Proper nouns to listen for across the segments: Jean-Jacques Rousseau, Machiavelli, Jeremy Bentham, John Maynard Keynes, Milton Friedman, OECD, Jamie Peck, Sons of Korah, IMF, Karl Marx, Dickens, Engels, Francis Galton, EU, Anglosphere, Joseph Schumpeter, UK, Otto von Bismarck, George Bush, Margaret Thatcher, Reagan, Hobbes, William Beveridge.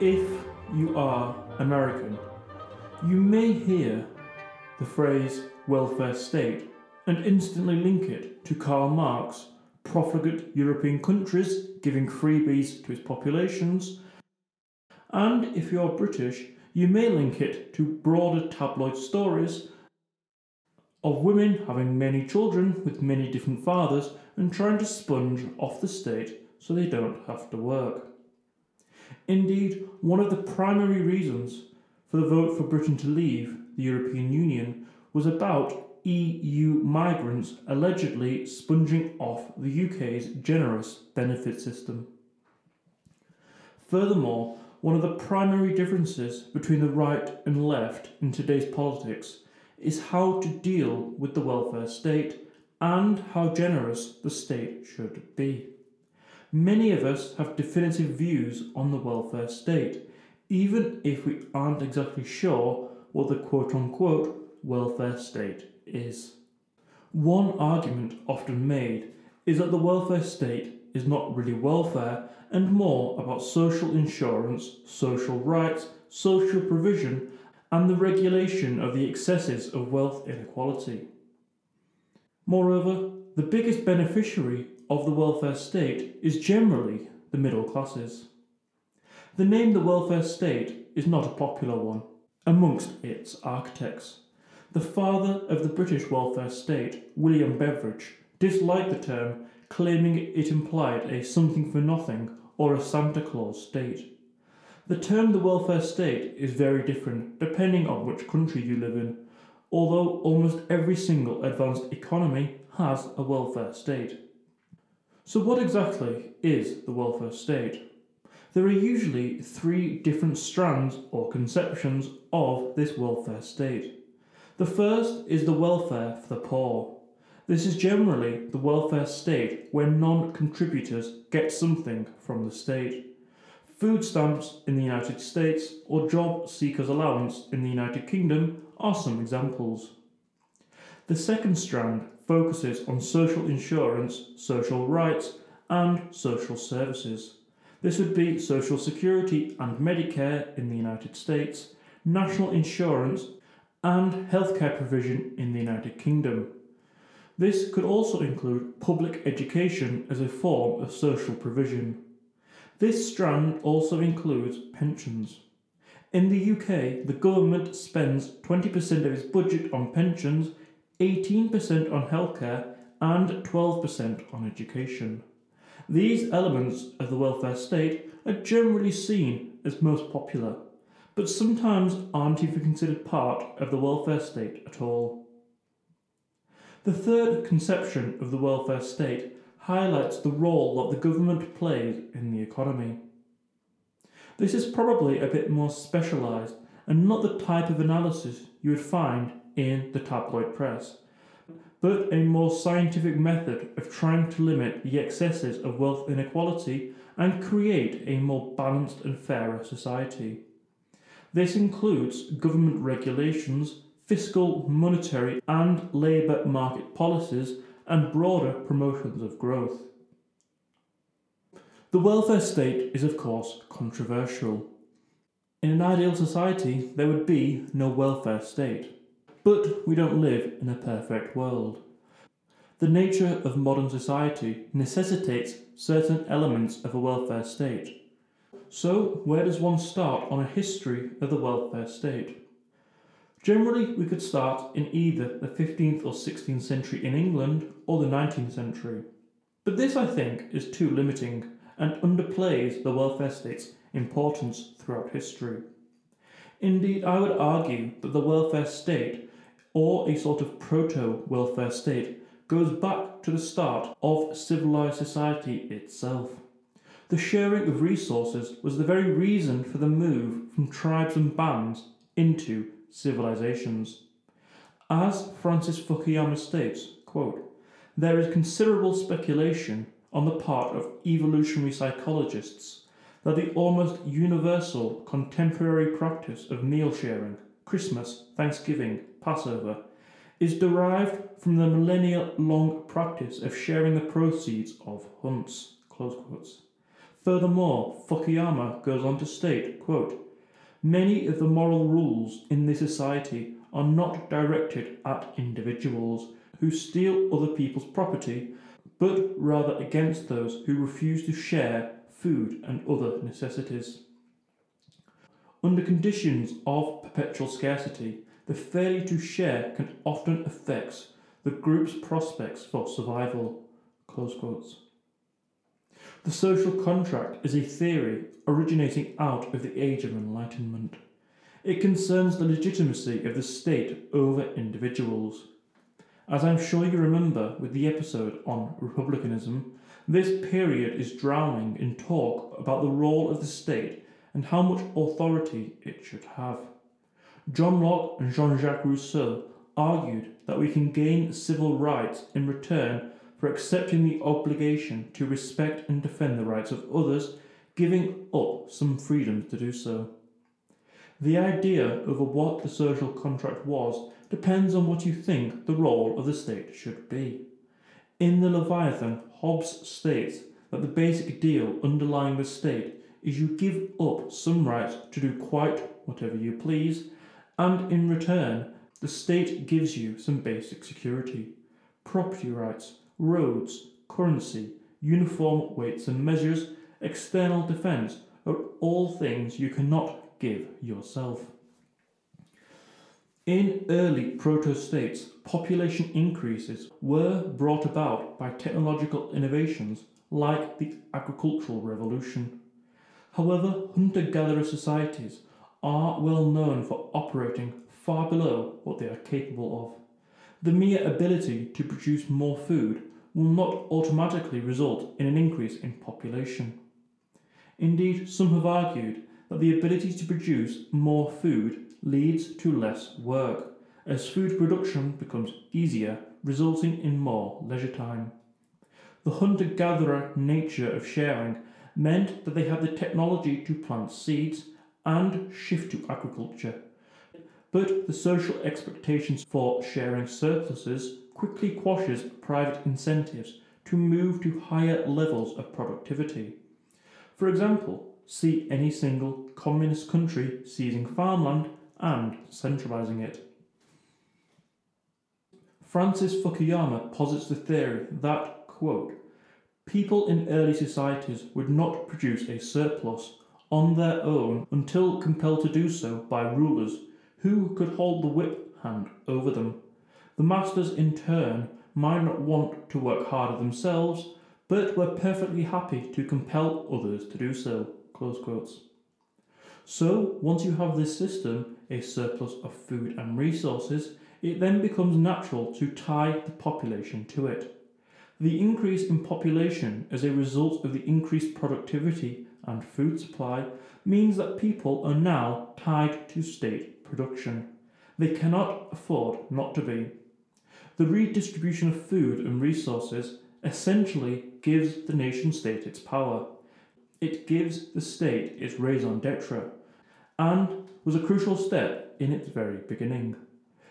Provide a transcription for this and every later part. if you are American, you may hear the phrase welfare state and instantly link it to Karl Marx, profligate European countries giving freebies to its populations. And if you're British, you may link it to broader tabloid stories of women having many children with many different fathers and trying to sponge off the state so they don't have to work. Indeed, one of the primary reasons for the vote for Britain to leave the European Union was about EU migrants allegedly sponging off the UK's generous benefit system. Furthermore, one of the primary differences between the right and left in today's politics is how to deal with the welfare state and how generous the state should be. Many of us have definitive views on the welfare state, even if we aren't exactly sure what the quote-unquote welfare state is. One argument often made is that the welfare state is not really welfare and more about social insurance, social rights, social provision, and the regulation of the excesses of wealth inequality. Moreover, the biggest beneficiary of the welfare state is generally the middle classes. The name the welfare state is not a popular one amongst its architects. The father of the British welfare state, William Beveridge, disliked the term, claiming it implied a something for nothing or a Santa Claus state. The term the welfare state is very different depending on which country you live in, although almost every single advanced economy has a welfare state. So what exactly is the welfare state? There are usually three different strands or conceptions of this welfare state. The first is the welfare for the poor. This is generally the welfare state where non-contributors get something from the state. Food stamps in the United States or job seekers' allowance in the United Kingdom are some examples. The second strand focuses on social insurance, social rights, and social services. This would be Social Security and Medicare in the United States, national insurance, and healthcare provision in the United Kingdom. This could also include public education as a form of social provision. This strand also includes pensions. In the UK, the government spends 20% of its budget on pensions, 18% on healthcare, and 12% on education. These elements of the welfare state are generally seen as most popular, but sometimes aren't even considered part of the welfare state at all. The third conception of the welfare state highlights the role that the government plays in the economy. This is probably a bit more specialised and not the type of analysis you would find in the tabloid press, but a more scientific method of trying to limit the excesses of wealth inequality and create a more balanced and fairer society. This includes government regulations, fiscal, monetary and labour market policies, and broader promotions of growth. The welfare state is, of course, controversial. In an ideal society, there would be no welfare state. But we don't live in a perfect world. The nature of modern society necessitates certain elements of a welfare state. So, where does one start on a history of the welfare state? Generally, we could start in either the 15th or 16th century in England or the 19th century. But this, I think, is too limiting and underplays the welfare state's importance throughout history. Indeed, I would argue that the welfare state, or a sort of proto-welfare state, goes back to the start of civilised society itself. The sharing of resources was the very reason for the move from tribes and bands into civilizations. As Francis Fukuyama states, quote, "There is considerable speculation on the part of evolutionary psychologists that the almost universal contemporary practice of meal sharing, Christmas, Thanksgiving, Passover, is derived from the millennia-long practice of sharing the proceeds of hunts," close quotes. Furthermore, Fukuyama goes on to state, quote, "Many of the moral rules in this society are not directed at individuals who steal other people's property, but rather against those who refuse to share food and other necessities. Under conditions of perpetual scarcity, the failure to share can often affect the group's prospects for survival." Close quotes. The social contract is a theory originating out of the Age of Enlightenment. It concerns the legitimacy of the state over individuals. As I'm sure you remember with the episode on republicanism, this period is drowning in talk about the role of the state and how much authority it should have. John Locke and Jean-Jacques Rousseau argued that we can gain civil rights in return for accepting the obligation to respect and defend the rights of others, giving up some freedoms to do so. The idea of what the social contract was depends on what you think the role of the state should be. In the Leviathan, Hobbes states that the basic deal underlying the state is you give up some rights to do quite whatever you please, and in return, the state gives you some basic security, property rights, roads, currency, uniform weights and measures, external defence are all things you cannot give yourself. In early proto-states, population increases were brought about by technological innovations like the agricultural revolution. However, hunter-gatherer societies are well known for operating far below what they are capable of. The mere ability to produce more food will not automatically result in an increase in population. Indeed, some have argued that the ability to produce more food leads to less work, as food production becomes easier, resulting in more leisure time. The hunter-gatherer nature of sharing meant that they had the technology to plant seeds and shift to agriculture, but the social expectations for sharing surpluses quickly quashes private incentives to move to higher levels of productivity. For example, see any single communist country seizing farmland and centralising it. Francis Fukuyama posits the theory that, quote, "People in early societies would not produce a surplus on their own until compelled to do so by rulers who could hold the whip hand over them. The masters, in turn, might not want to work harder themselves, but were perfectly happy to compel others to do so." Close quotes. So, once you have this system, a surplus of food and resources, it then becomes natural to tie the population to it. The increase in population as a result of the increased productivity and food supply means that people are now tied to state production. They cannot afford not to be. The redistribution of food and resources essentially gives the nation-state its power. It gives the state its raison d'etre, and was a crucial step in its very beginning.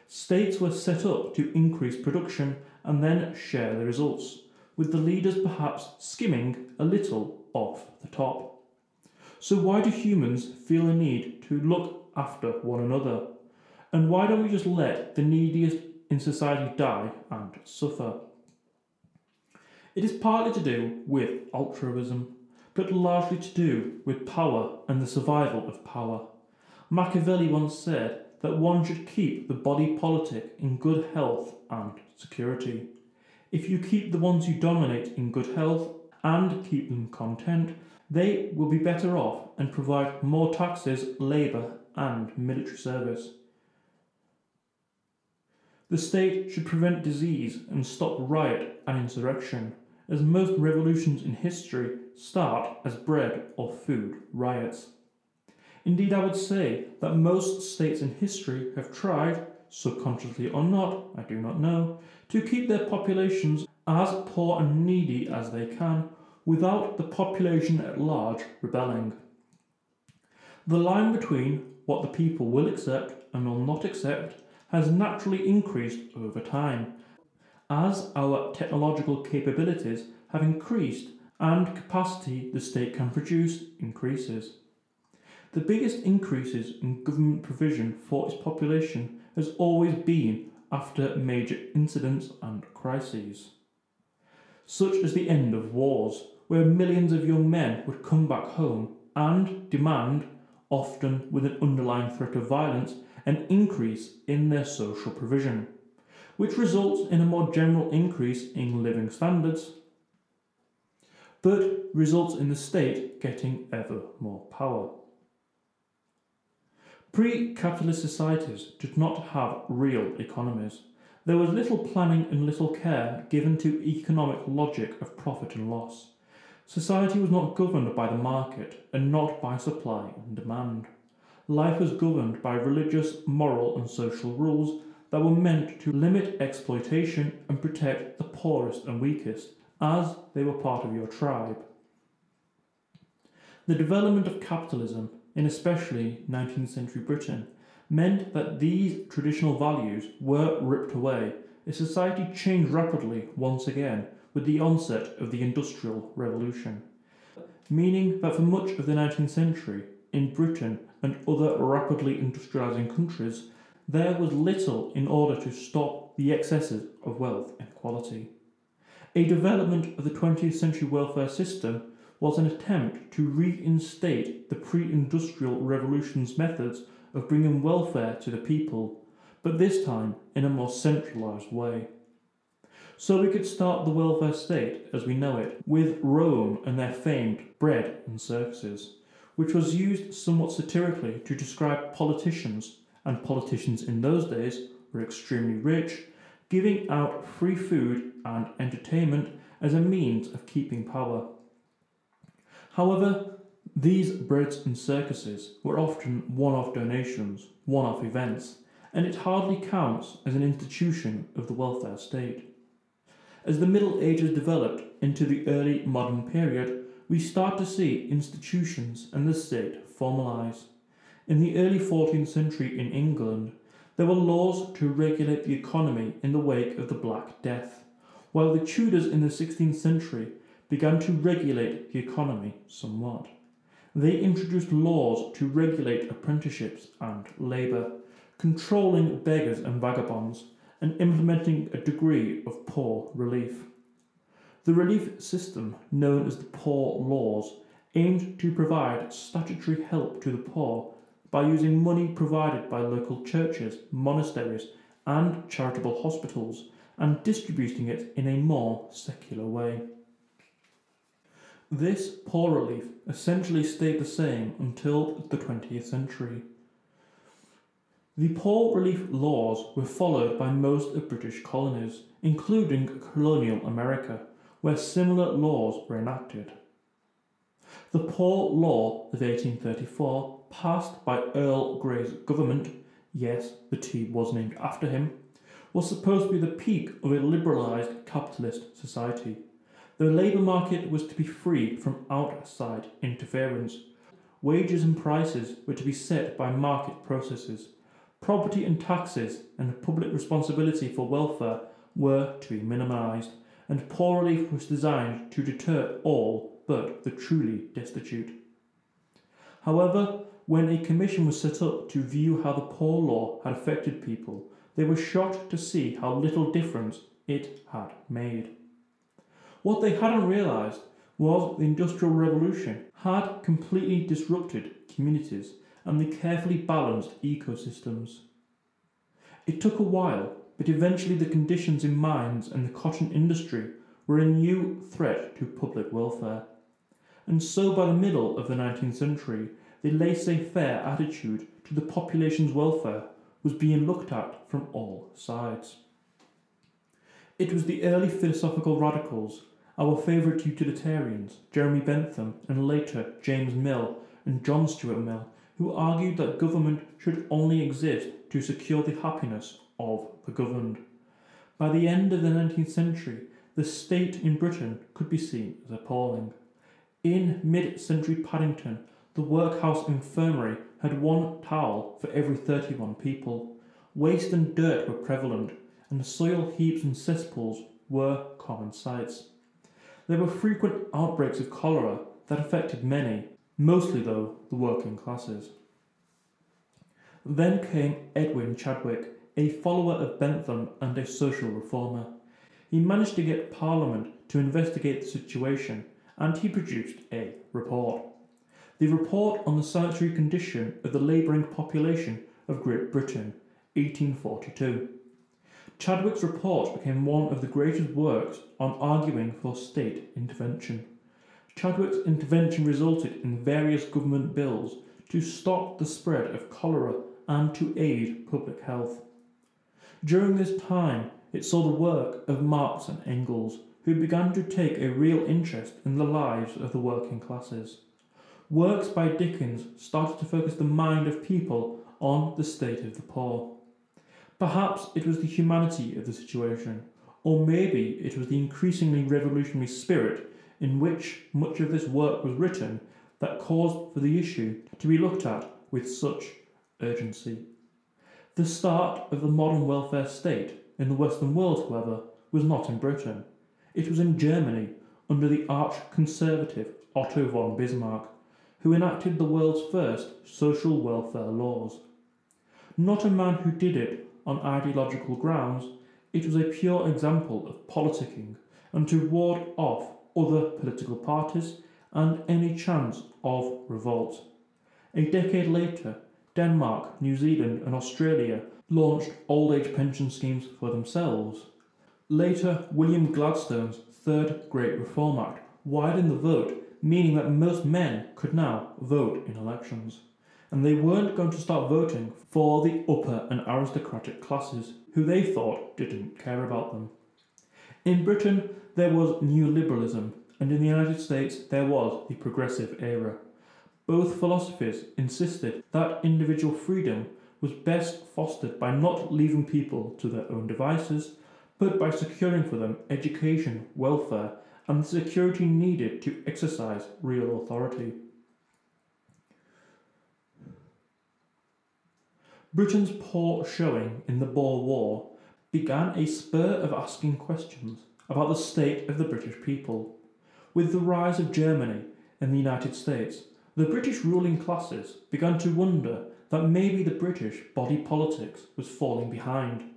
States were set up to increase production and then share the results, with the leaders perhaps skimming a little off the top. So why do humans feel a need to look after one another? And why don't we just let the neediest in society die and suffer? It is partly to do with altruism, but largely to do with power and the survival of power. Machiavelli once said that one should keep the body politic in good health and security. If you keep the ones you dominate in good health and keep them content, they will be better off and provide more taxes, labour and military service. The state should prevent disease and stop riot and insurrection, as most revolutions in history start as bread or food riots. Indeed, I would say that most states in history have tried, subconsciously or not, I do not know, to keep their populations as poor and needy as they can, without the population at large rebelling. The line between what the people will accept and will not accept has naturally increased over time, as our technological capabilities have increased and capacity the state can produce increases. The biggest increases in government provision for its population has always been after major incidents and crises, such as the end of wars, where millions of young men would come back home and demand, often with an underlying threat of violence, an increase in their social provision, which results in a more general increase in living standards, but results in the state getting ever more power. Pre-capitalist societies did not have real economies. There was little planning and little care given to economic logic of profit and loss. Society was not governed by the market and not by supply and demand. Life was governed by religious, moral and social rules that were meant to limit exploitation and protect the poorest and weakest, as they were part of your tribe. The development of capitalism, in especially 19th century Britain, meant that these traditional values were ripped away as society changed rapidly once again with the onset of the Industrial Revolution, meaning that for much of the 19th century, in Britain and other rapidly industrialising countries, there was little in order to stop the excesses of wealth inequality. A development of the 20th century welfare system was an attempt to reinstate the pre-industrial revolution's methods of bringing welfare to the people, but this time in a more centralised way. So we could start the welfare state as we know it with Rome and their famed bread and circuses, which was used somewhat satirically to describe politicians, and politicians in those days were extremely rich, giving out free food and entertainment as a means of keeping power. However, these breads and circuses were often one-off donations, one-off events, and it hardly counts as an institution of the welfare state. As the Middle Ages developed into the early modern period, we start to see institutions and the state formalise. In the early 14th century in England, there were laws to regulate the economy in the wake of the Black Death, while the Tudors in the 16th century began to regulate the economy somewhat. They introduced laws to regulate apprenticeships and labour, controlling beggars and vagabonds, and implementing a degree of poor relief. The relief system, known as the Poor Laws, aimed to provide statutory help to the poor by using money provided by local churches, monasteries, and charitable hospitals, and distributing it in a more secular way. This poor relief essentially stayed the same until the 20th century. The poor relief laws were followed by most of British colonies, including colonial America, where similar laws were enacted. The Poor Law of 1834, passed by Earl Grey's government, yes, the tea was named after him, was supposed to be the peak of a liberalised capitalist society. The labour market was to be free from outside interference. Wages and prices were to be set by market processes. Property and taxes and public responsibility for welfare were to be minimised, and poor relief was designed to deter all but the truly destitute. However, when a commission was set up to view how the Poor Law had affected people, they were shocked to see how little difference it had made. What they hadn't realised was the Industrial Revolution had completely disrupted communities and the carefully balanced ecosystems. It took a while, but eventually the conditions in mines and the cotton industry were a new threat to public welfare. And so by the middle of the 19th century, the laissez-faire attitude to the population's welfare was being looked at from all sides. It was the early philosophical radicals, our favourite utilitarians, Jeremy Bentham and later James Mill and John Stuart Mill, who argued that government should only exist to secure the happiness of the governed. By the end of the 19th century, the state in Britain could be seen as appalling. In mid-century Paddington, the workhouse infirmary had one towel for every 31 people. Waste and dirt were prevalent, and soil heaps and cesspools were common sights. There were frequent outbreaks of cholera that affected many, mostly, though, the working classes. Then came Edwin Chadwick, a follower of Bentham and a social reformer. He managed to get Parliament to investigate the situation, and he produced a report. The report on the sanitary condition of the labouring population of Great Britain, 1842. Chadwick's report became one of the greatest works on arguing for state intervention. Chadwick's intervention resulted in various government bills to stop the spread of cholera and to aid public health. During this time, it saw the work of Marx and Engels, who began to take a real interest in the lives of the working classes. Works by Dickens started to focus the mind of people on the state of the poor. Perhaps it was the humanity of the situation, or maybe it was the increasingly revolutionary spirit in which much of this work was written that caused for the issue to be looked at with such urgency. The start of the modern welfare state in the Western world, however, was not in Britain. It was in Germany, under the arch-conservative Otto von Bismarck, who enacted the world's first social welfare laws. Not a man who did it on ideological grounds, it was a pure example of politicking and to ward off other political parties and any chance of revolt. A decade later, Denmark, New Zealand and Australia launched old-age pension schemes for themselves. Later, William Gladstone's Third Great Reform Act widened the vote, meaning that most men could now vote in elections. And they weren't going to start voting for the upper and aristocratic classes, who they thought didn't care about them. In Britain, there was New Liberalism, and in the United States, there was the Progressive Era. Both philosophies insisted that individual freedom was best fostered by not leaving people to their own devices, but by securing for them education, welfare, and the security needed to exercise real authority. Britain's poor showing in the Boer War began a spur of asking questions about the state of the British people. With the rise of Germany and the United States, the British ruling classes began to wonder that maybe the British body politics was falling behind.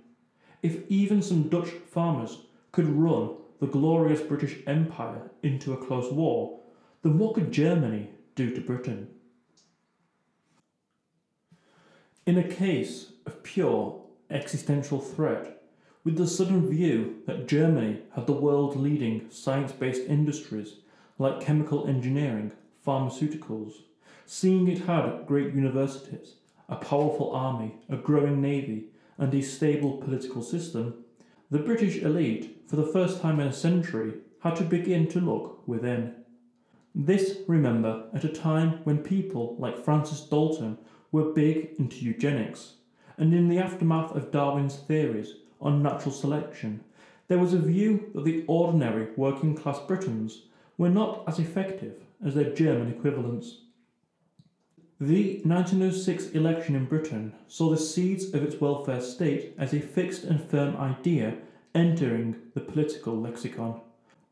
If even some Dutch farmers could run the glorious British Empire into a close war, then what could Germany do to Britain? In a case of pure existential threat, with the sudden view that Germany had the world-leading science-based industries like chemical engineering, pharmaceuticals, seeing it had great universities, a powerful army, a growing navy, and a stable political system, the British elite, for the first time in a century, had to begin to look within. This, remember, at a time when people like Francis Galton were big into eugenics, and in the aftermath of Darwin's theories on natural selection, there was a view that the ordinary working-class Britons were not as effective as their German equivalents. The 1906 election in Britain saw the seeds of its welfare state as a fixed and firm idea entering the political lexicon.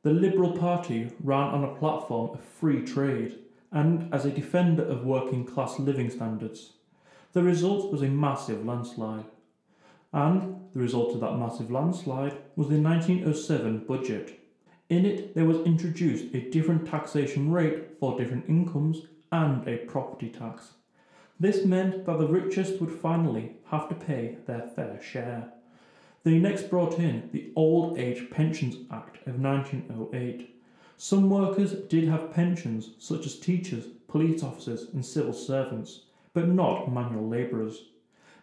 The Liberal Party ran on a platform of free trade and as a defender of working-class living standards. The result was a massive landslide. And the result of that massive landslide was the 1907 budget. In it, there was introduced a different taxation rate for different incomes and a property tax. This meant that the richest would finally have to pay their fair share. They next brought in the Old Age Pensions Act of 1908. Some workers did have pensions, such as teachers, police officers and civil servants, but not manual labourers,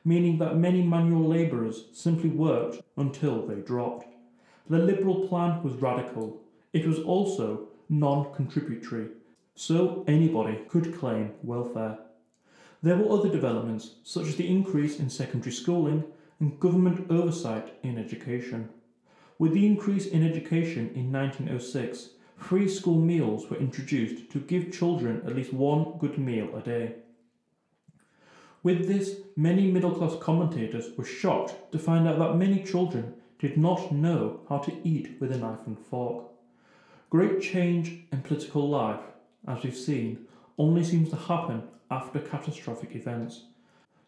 meaning that many manual labourers simply worked until they dropped. The Liberal plan was radical. It was also non-contributory, so anybody could claim welfare. There were other developments, such as the increase in secondary schooling and government oversight in education. With the increase in education in 1906, free school meals were introduced to give children at least one good meal a day. With this, many middle-class commentators were shocked to find out that many children did not know how to eat with a knife and fork. Great change in political life, as we've seen, only seems to happen after catastrophic events.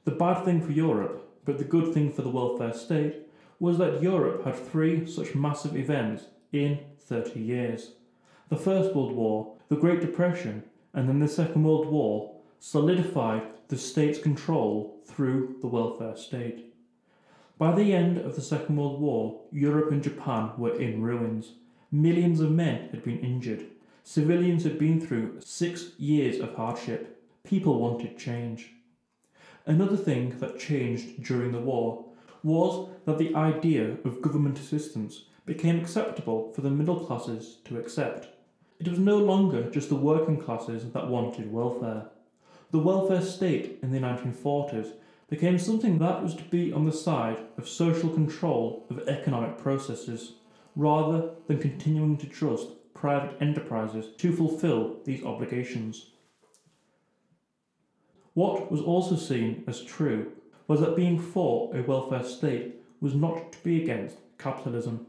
The bad thing for Europe, but the good thing for the welfare state, was that Europe had three such massive events in 30 years. The First World War, the Great Depression, and then the Second World War solidified the state's control through the welfare state. By the end of the Second World War, Europe and Japan were in ruins. Millions of men had been injured. Civilians had been through 6 years of hardship. People wanted change. Another thing that changed during the war was that the idea of government assistance became acceptable for the middle classes to accept. It was no longer just the working classes that wanted welfare. The welfare state in the 1940s became something that was to be on the side of social control of economic processes, rather than continuing to trust private enterprises to fulfil these obligations. What was also seen as true was that being for a welfare state was not to be against capitalism.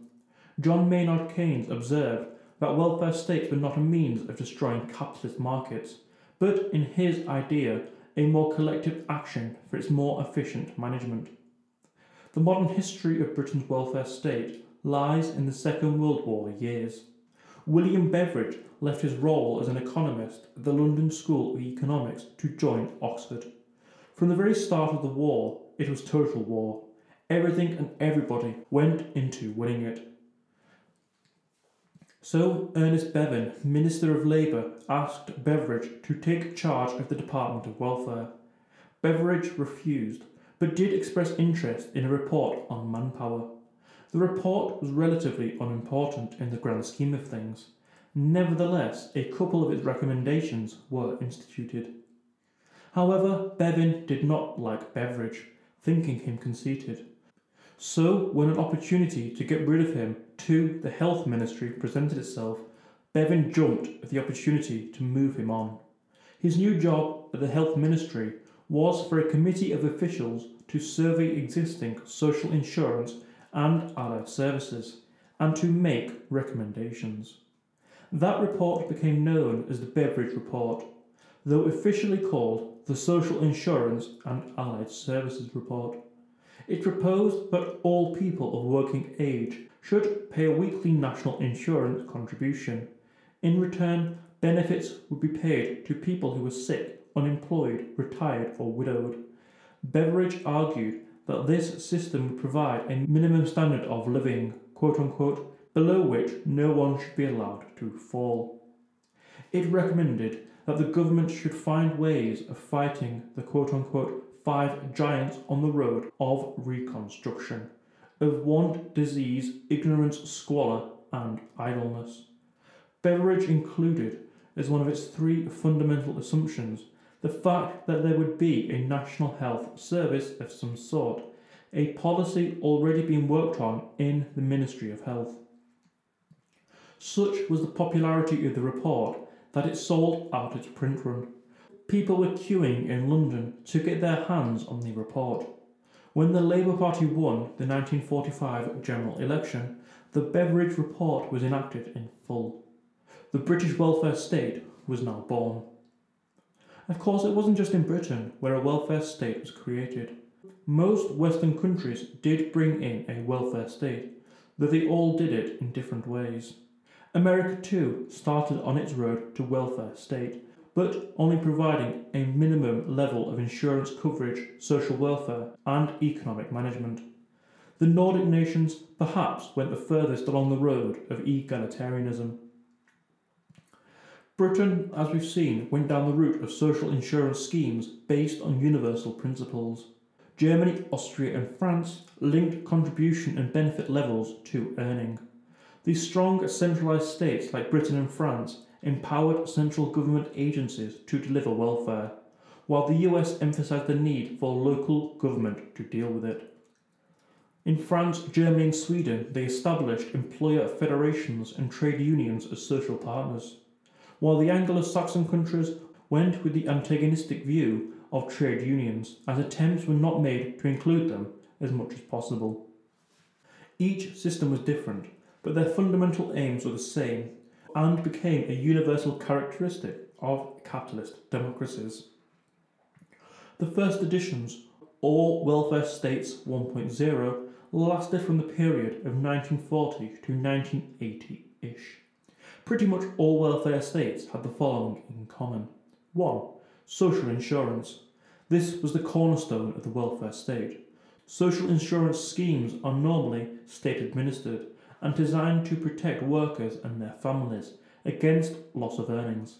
John Maynard Keynes observed that welfare states were not a means of destroying capitalist markets, but, in his idea, a more collective action for its more efficient management. The modern history of Britain's welfare state lies in the Second World War years. William Beveridge left his role as an economist at the London School of Economics to join Oxford. From the very start of the war, it was total war. Everything and everybody went into winning it. So Ernest Bevin, Minister of Labour, asked Beveridge to take charge of the Department of Welfare. Beveridge refused, but did express interest in a report on manpower. The report was relatively unimportant in the grand scheme of things. Nevertheless, a couple of its recommendations were instituted. However, Bevin did not like Beveridge, thinking him conceited. So, when an opportunity to get rid of him to the Health Ministry presented itself, Bevin jumped at the opportunity to move him on. His new job at the Health Ministry was for a committee of officials to survey existing social insurance and allied services, and to make recommendations. That report became known as the Beveridge Report, though officially called the Social Insurance and Allied Services Report. It proposed that all people of working age should pay a weekly national insurance contribution. In return, benefits would be paid to people who were sick, unemployed, retired or widowed. Beveridge argued that this system would provide a minimum standard of living, quote-unquote, below which no one should be allowed to fall. It recommended that the government should find ways of fighting the quote-unquote 5 giants on the road of reconstruction, of want, disease, ignorance, squalor, and idleness. Beveridge included, as one of its three fundamental assumptions, the fact that there would be a national health service of some sort, a policy already being worked on in the Ministry of Health. Such was the popularity of the report that it sold out its print run. People were queuing in London to get their hands on the report. When the Labour Party won the 1945 general election, the Beveridge Report was enacted in full. The British welfare state was now born. Of course, it wasn't just in Britain where a welfare state was created. Most Western countries did bring in a welfare state, though they all did it in different ways. America too started on its road to welfare state, but only providing a minimum level of insurance coverage, social welfare and economic management. The Nordic nations perhaps went the furthest along the road of egalitarianism. Britain, as we've seen, went down the route of social insurance schemes based on universal principles. Germany, Austria and France linked contribution and benefit levels to earning. These strong centralised states like Britain and France empowered central government agencies to deliver welfare, while the US emphasised the need for local government to deal with it. In France, Germany and Sweden, they established employer federations and trade unions as social partners, while the Anglo-Saxon countries went with the antagonistic view of trade unions, as attempts were not made to include them as much as possible. Each system was different, but their fundamental aims were the same, and became a universal characteristic of capitalist democracies. The first editions, or Welfare States 1.0, lasted from the period of 1940 to 1980-ish. Pretty much all welfare states had the following in common. 1. Social insurance. This was the cornerstone of the welfare state. Social insurance schemes are normally state-administered and designed to protect workers and their families against loss of earnings.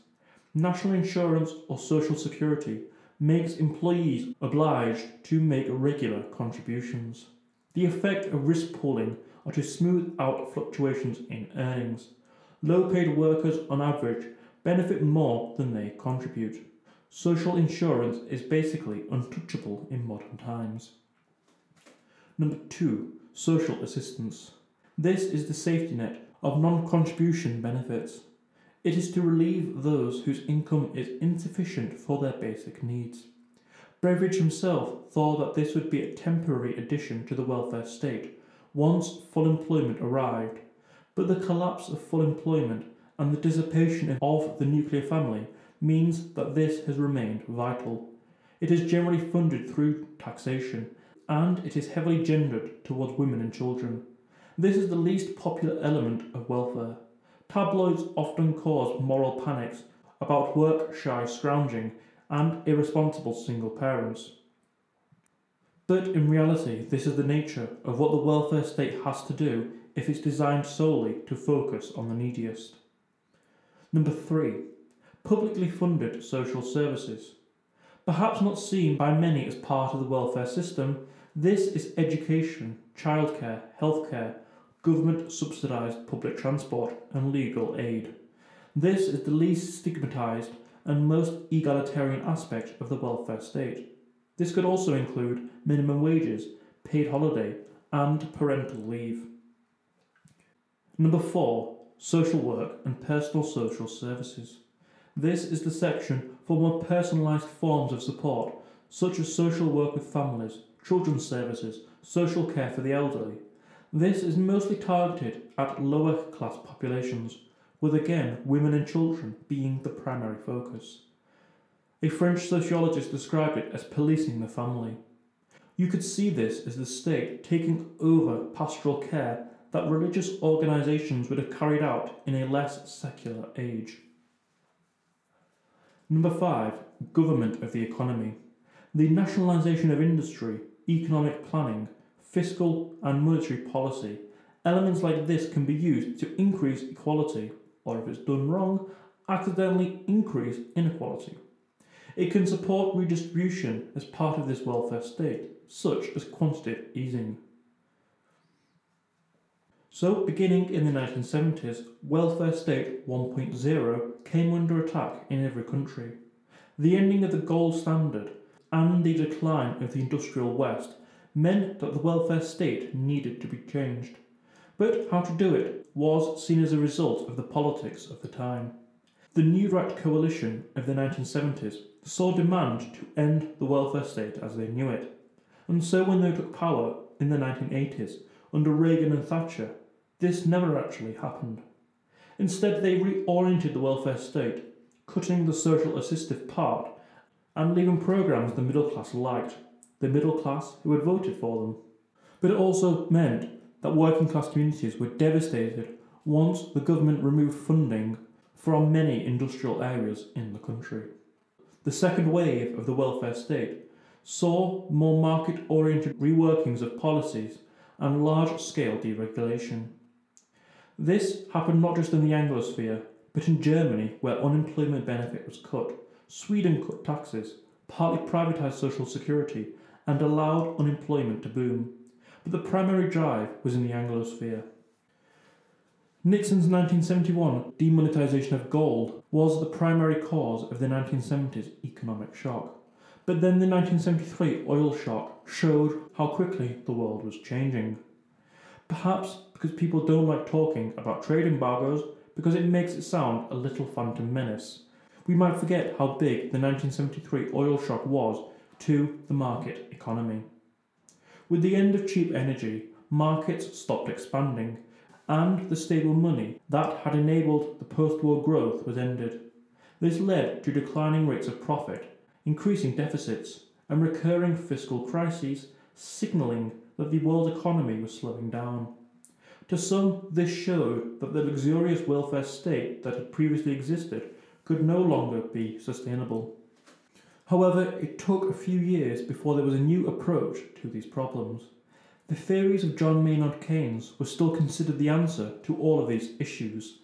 National insurance or social security makes employees obliged to make regular contributions. The effect of risk pooling are to smooth out fluctuations in earnings. Low-paid workers, on average, benefit more than they contribute. Social insurance is basically untouchable in modern times. Number 2. Social assistance. This is the safety net of non-contribution benefits. It is to relieve those whose income is insufficient for their basic needs. Beveridge himself thought that this would be a temporary addition to the welfare state once full employment arrived, but the collapse of full employment and the dissipation of the nuclear family means that this has remained vital. It is generally funded through taxation, and it is heavily gendered towards women and children. This is the least popular element of welfare. Tabloids often cause moral panics about work-shy scrounging and irresponsible single parents. But in reality, this is the nature of what the welfare state has to do if it's designed solely to focus on the neediest. Number 3. Publicly funded social services. Perhaps not seen by many as part of the welfare system, this is education, childcare, healthcare, government-subsidised public transport and legal aid. This is the least stigmatised and most egalitarian aspect of the welfare state. This could also include minimum wages, paid holiday and parental leave. Number 4. Social work and personal social services. This is the section for more personalised forms of support, such as social work with families, children's services, social care for the elderly. This is mostly targeted at lower class populations, with again women and children being the primary focus. A French sociologist described it as policing the family. You could see this as the state taking over pastoral care that religious organisations would have carried out in a less secular age. Number 5. Government of the economy. The nationalisation of industry, economic planning, fiscal and monetary policy. Elements like this can be used to increase equality, or if it's done wrong, accidentally increase inequality. It can support redistribution as part of this welfare state, such as quantitative easing. So, beginning in the 1970s, welfare state 1.0 came under attack in every country. The ending of the gold standard and the decline of the industrial West meant that the welfare state needed to be changed, but how to do it was seen as a result of the politics of the time. The New Right Coalition of the 1970s saw demand to end the welfare state as they knew it, and so when they took power in the 1980s under Reagan and Thatcher, this never actually happened. Instead, they reoriented the welfare state, cutting the social assistive part and leaving programmes the middle class liked, the middle class who had voted for them. But it also meant that working class communities were devastated once the government removed funding from many industrial areas in the country. The second wave of the welfare state saw more market-oriented reworkings of policies and large-scale deregulation. This happened not just in the Anglosphere, but in Germany, where unemployment benefit was cut, Sweden cut taxes, partly privatised social security, and allowed unemployment to boom. But the primary drive was in the Anglosphere. Nixon's 1971 demonetisation of gold was the primary cause of the 1970s economic shock. But then the 1973 oil shock showed how quickly the world was changing. Perhaps because people don't like talking about trade embargoes because it makes it sound a little phantom menace. We might forget how big the 1973 oil shock was to the market economy. With the end of cheap energy, markets stopped expanding and the stable money that had enabled the post-war growth was ended. This led to declining rates of profit, increasing deficits, and recurring fiscal crises, signalling that the world economy was slowing down. To some, this showed that the luxurious welfare state that had previously existed could no longer be sustainable. However, it took a few years before there was a new approach to these problems. The theories of John Maynard Keynes were still considered the answer to all of these issues.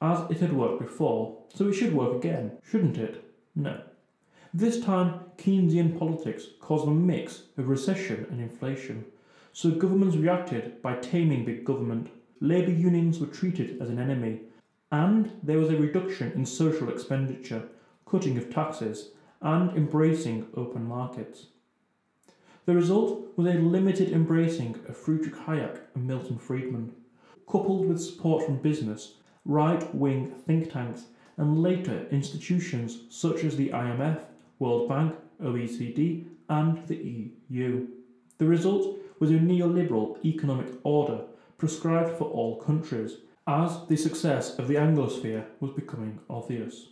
As it had worked before, so it should work again, shouldn't it? No. This time, Keynesian politics caused a mix of recession and inflation, so governments reacted by taming big government, labour unions were treated as an enemy, and there was a reduction in social expenditure, cutting of taxes, and embracing open markets. The result was a limited embracing of Friedrich Hayek and Milton Friedman, coupled with support from business, right-wing think tanks, and later institutions such as the IMF, World Bank, OECD, and the EU. The result was a neoliberal economic order prescribed for all countries, as the success of the Anglosphere was becoming obvious.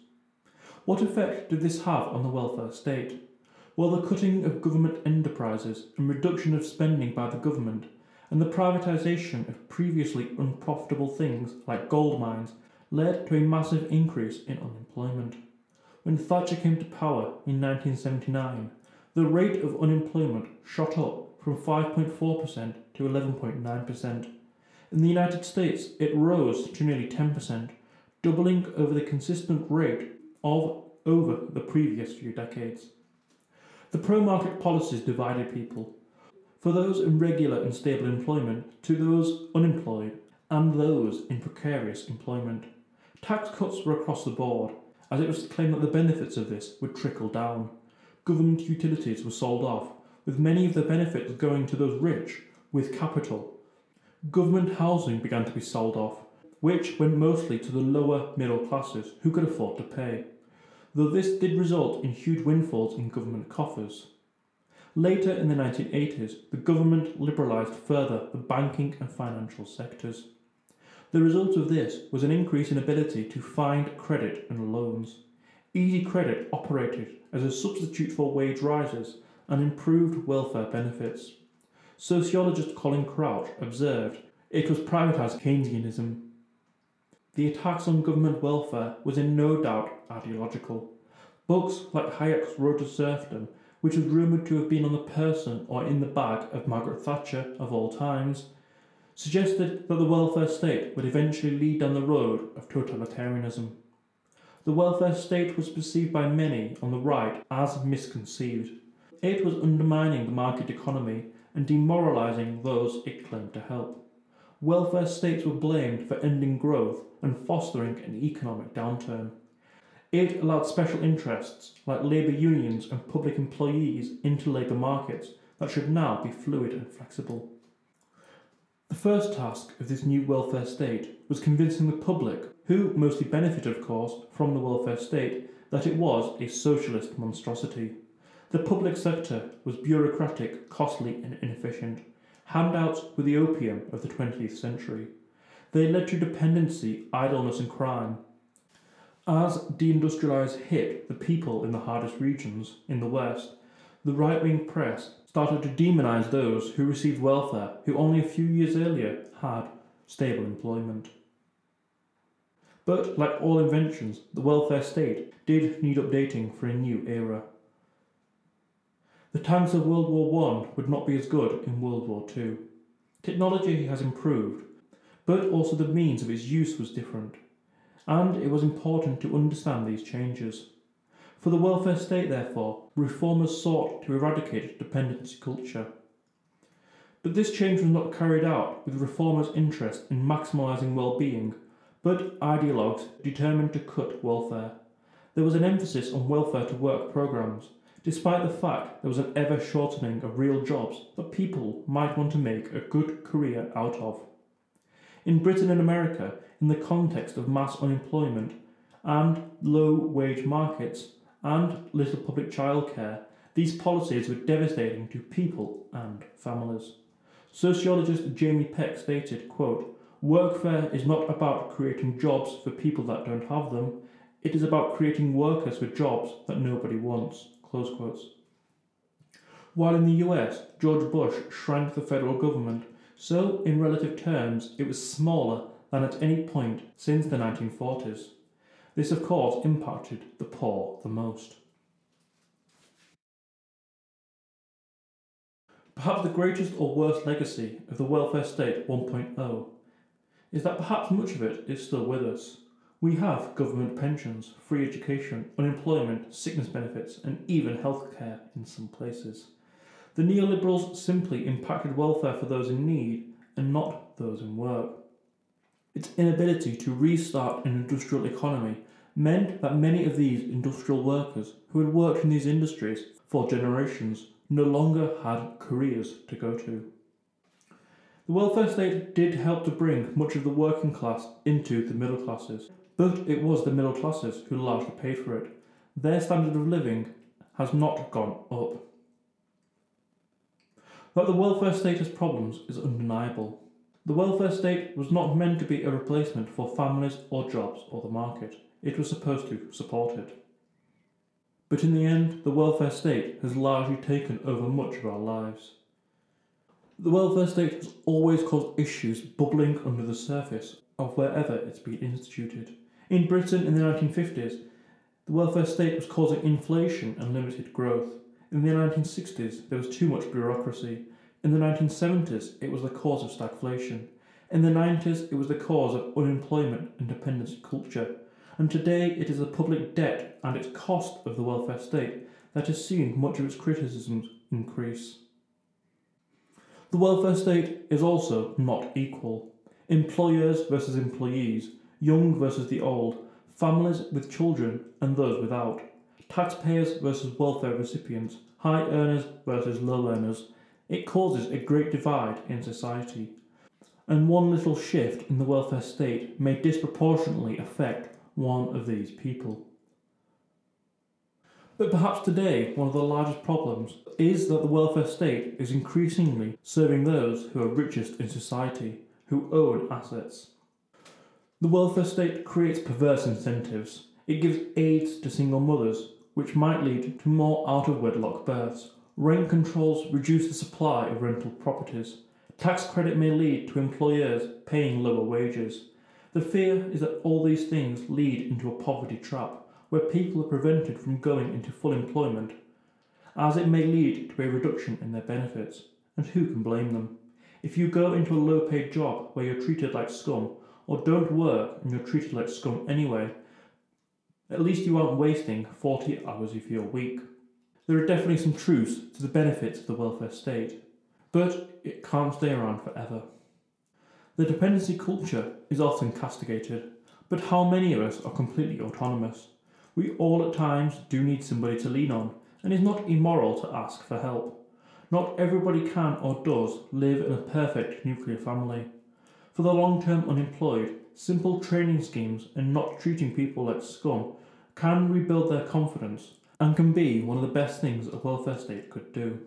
What effect did this have on the welfare state? Well, the cutting of government enterprises and reduction of spending by the government, and the privatisation of previously unprofitable things like gold mines, led to a massive increase in unemployment. When Thatcher came to power in 1979, the rate of unemployment shot up from 5.4% to 11.9%. In the United States, it rose to nearly 10%, doubling over the consistent rate of over the previous few decades. The pro-market policies divided people, for those in regular and stable employment to those unemployed and those in precarious employment. Tax cuts were across the board, as it was claimed that the benefits of this would trickle down. Government utilities were sold off, with many of the benefits going to those rich with capital. Government housing began to be sold off, which went mostly to the lower middle classes who could afford to pay, though this did result in huge windfalls in government coffers. Later in the 1980s, the government liberalised further the banking and financial sectors. The result of this was an increase in ability to find credit and loans. Easy credit operated as a substitute for wage rises and improved welfare benefits. Sociologist Colin Crouch observed it was privatised Keynesianism. The attacks on government welfare was in no doubt ideological. Books like Hayek's Road to Serfdom, which was rumoured to have been on the person or in the bag of Margaret Thatcher of all times, suggested that the welfare state would eventually lead down the road of totalitarianism. The welfare state was perceived by many on the right as misconceived. It was undermining the market economy and demoralising those it claimed to help. Welfare states were blamed for ending growth and fostering an economic downturn. It allowed special interests like labour unions and public employees into labour markets that should now be fluid and flexible. The first task of this new welfare state was convincing the public, who mostly benefited of course from the welfare state, that it was a socialist monstrosity. The public sector was bureaucratic, costly and inefficient. Handouts were the opium of the 20th century. They led to dependency, idleness and crime. As deindustrialisation hit the people in the hardest regions in the West, the right-wing press started to demonise those who received welfare who only a few years earlier had stable employment. But like all inventions, the welfare state did need updating for a new era. The tanks of World War I would not be as good in World War II. Technology has improved, but also the means of its use was different, and it was important to understand these changes. For the welfare state, therefore, reformers sought to eradicate dependency culture. But this change was not carried out with reformers' interest in maximising well-being, but ideologues determined to cut welfare. There was an emphasis on welfare-to-work programmes, despite the fact there was an ever-shortening of real jobs that people might want to make a good career out of. In Britain and America, in the context of mass unemployment and low-wage markets and little public childcare, these policies were devastating to people and families. Sociologist Jamie Peck stated, quote, Workfare is not about creating jobs for people that don't have them. It is about creating workers for jobs that nobody wants." Close quotes. While in the US, George Bush shrank the federal government, so in relative terms it was smaller than at any point since the 1940s. This of course impacted the poor the most. Perhaps the greatest or worst legacy of the welfare state 1.0 is that perhaps much of it is still with us. We have government pensions, free education, unemployment, sickness benefits, and even healthcare in some places. The neoliberals simply impacted welfare for those in need and not those in work. Its inability to restart an industrial economy meant that many of these industrial workers who had worked in these industries for generations no longer had careers to go to. The welfare state did help to bring much of the working class into the middle classes, but it was the middle classes who largely paid for it. Their standard of living has not gone up. That the welfare state has problems is undeniable. The welfare state was not meant to be a replacement for families or jobs or the market. It was supposed to support it. But in the end, the welfare state has largely taken over much of our lives. The welfare state has always caused issues bubbling under the surface of wherever it's been instituted. In Britain in the 1950s, the welfare state was causing inflation and limited growth. In the 1960s, there was too much bureaucracy. In the 1970s, it was the cause of stagflation. In the 90s, it was the cause of unemployment and dependency culture. And today, it is the public debt and its cost of the welfare state that has seen much of its criticisms increase. The welfare state is also not equal. Employers versus employees, young versus the old, families with children and those without, taxpayers versus welfare recipients, high earners versus low earners. It causes a great divide in society, and one little shift in the welfare state may disproportionately affect one of these people. But perhaps today one of the largest problems is that the welfare state is increasingly serving those who are richest in society, who own assets. The welfare state creates perverse incentives. It gives aids to single mothers, which might lead to more out-of-wedlock births. Rent controls reduce the supply of rental properties. Tax credit may lead to employers paying lower wages. The fear is that all these things lead into a poverty trap, where people are prevented from going into full employment, as it may lead to a reduction in their benefits. And who can blame them? If you go into a low-paid job where you're treated like scum, or don't work and you're treated like scum anyway, at least you aren't wasting 40 hours of your week. There are definitely some truths to the benefits of the welfare state, but it can't stay around forever. The dependency culture is often castigated, but how many of us are completely autonomous? We all at times do need somebody to lean on, and it's not immoral to ask for help. Not everybody can or does live in a perfect nuclear family. For the long-term unemployed, simple training schemes and not treating people like scum can rebuild their confidence, and can be one of the best things a welfare state could do.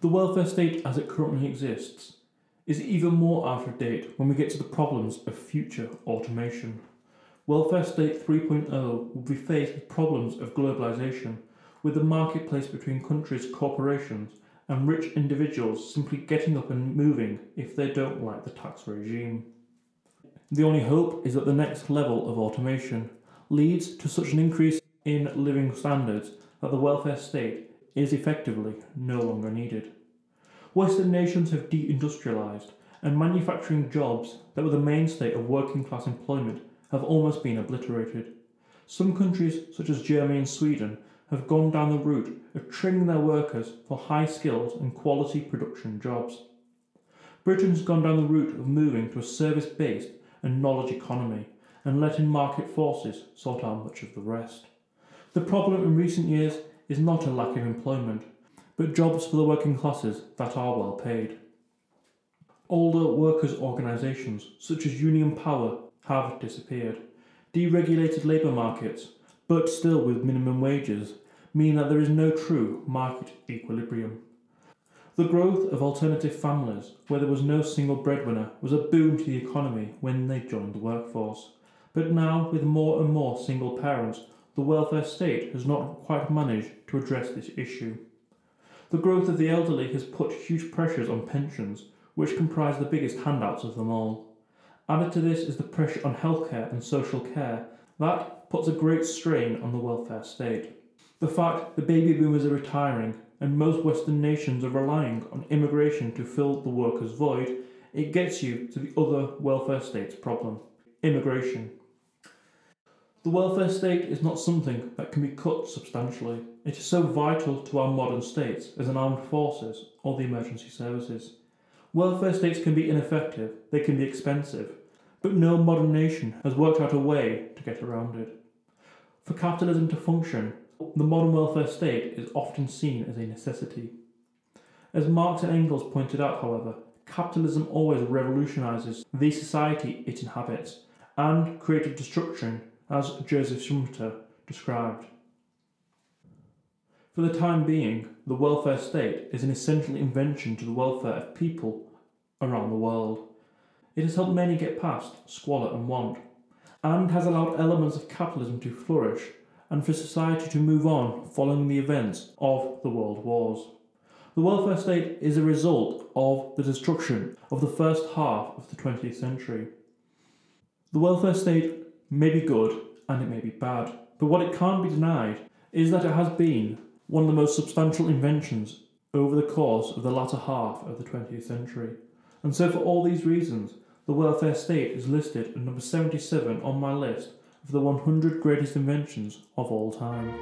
The welfare state as it currently exists is even more out of date when we get to the problems of future automation. Welfare state 3.0 will be faced with problems of globalisation, with the marketplace between countries, corporations and rich individuals simply getting up and moving if they don't like the tax regime. The only hope is that the next level of automation leads to such an increase in living standards that the welfare state is effectively no longer needed. Western nations have deindustrialised, and manufacturing jobs that were the mainstay of working class employment have almost been obliterated. Some countries, such as Germany and Sweden, have gone down the route of training their workers for high skilled and quality production jobs. Britain's gone down the route of moving to a service-based and knowledge economy, and letting market forces sort out much of the rest. The problem in recent years is not a lack of employment, but jobs for the working classes that are well paid. Older workers' organisations, such as union power, have disappeared. Deregulated labour markets, but still with minimum wages, mean that there is no true market equilibrium. The growth of alternative families, where there was no single breadwinner, was a boon to the economy when they joined the workforce. But now, with more and more single parents, the welfare state has not quite managed to address this issue. The growth of the elderly has put huge pressures on pensions, which comprise the biggest handouts of them all. Added to this is the pressure on healthcare and social care. That puts a great strain on the welfare state. The fact that baby boomers are retiring, and most Western nations are relying on immigration to fill the workers' void, it gets you to the other welfare state's problem: immigration. The welfare state is not something that can be cut substantially. It is so vital to our modern states as an armed forces or the emergency services. Welfare states can be ineffective, they can be expensive, but no modern nation has worked out a way to get around it. For capitalism to function, the modern welfare state is often seen as a necessity. As Marx and Engels pointed out, however, capitalism always revolutionises the society it inhabits, and creative destruction, as Joseph Schumpeter described. For the time being, the welfare state is an essential invention to the welfare of people around the world. It has helped many get past squalor and want, and has allowed elements of capitalism to flourish, and for society to move on following the events of the world wars. The welfare state is a result of the destruction of the first half of the 20th century. The welfare state may be good and it may be bad, but what it can't be denied is that it has been one of the most substantial inventions over the course of the latter half of the 20th century. And so for all these reasons, the welfare state is listed at number 77 on my list of the 100 greatest inventions of all time.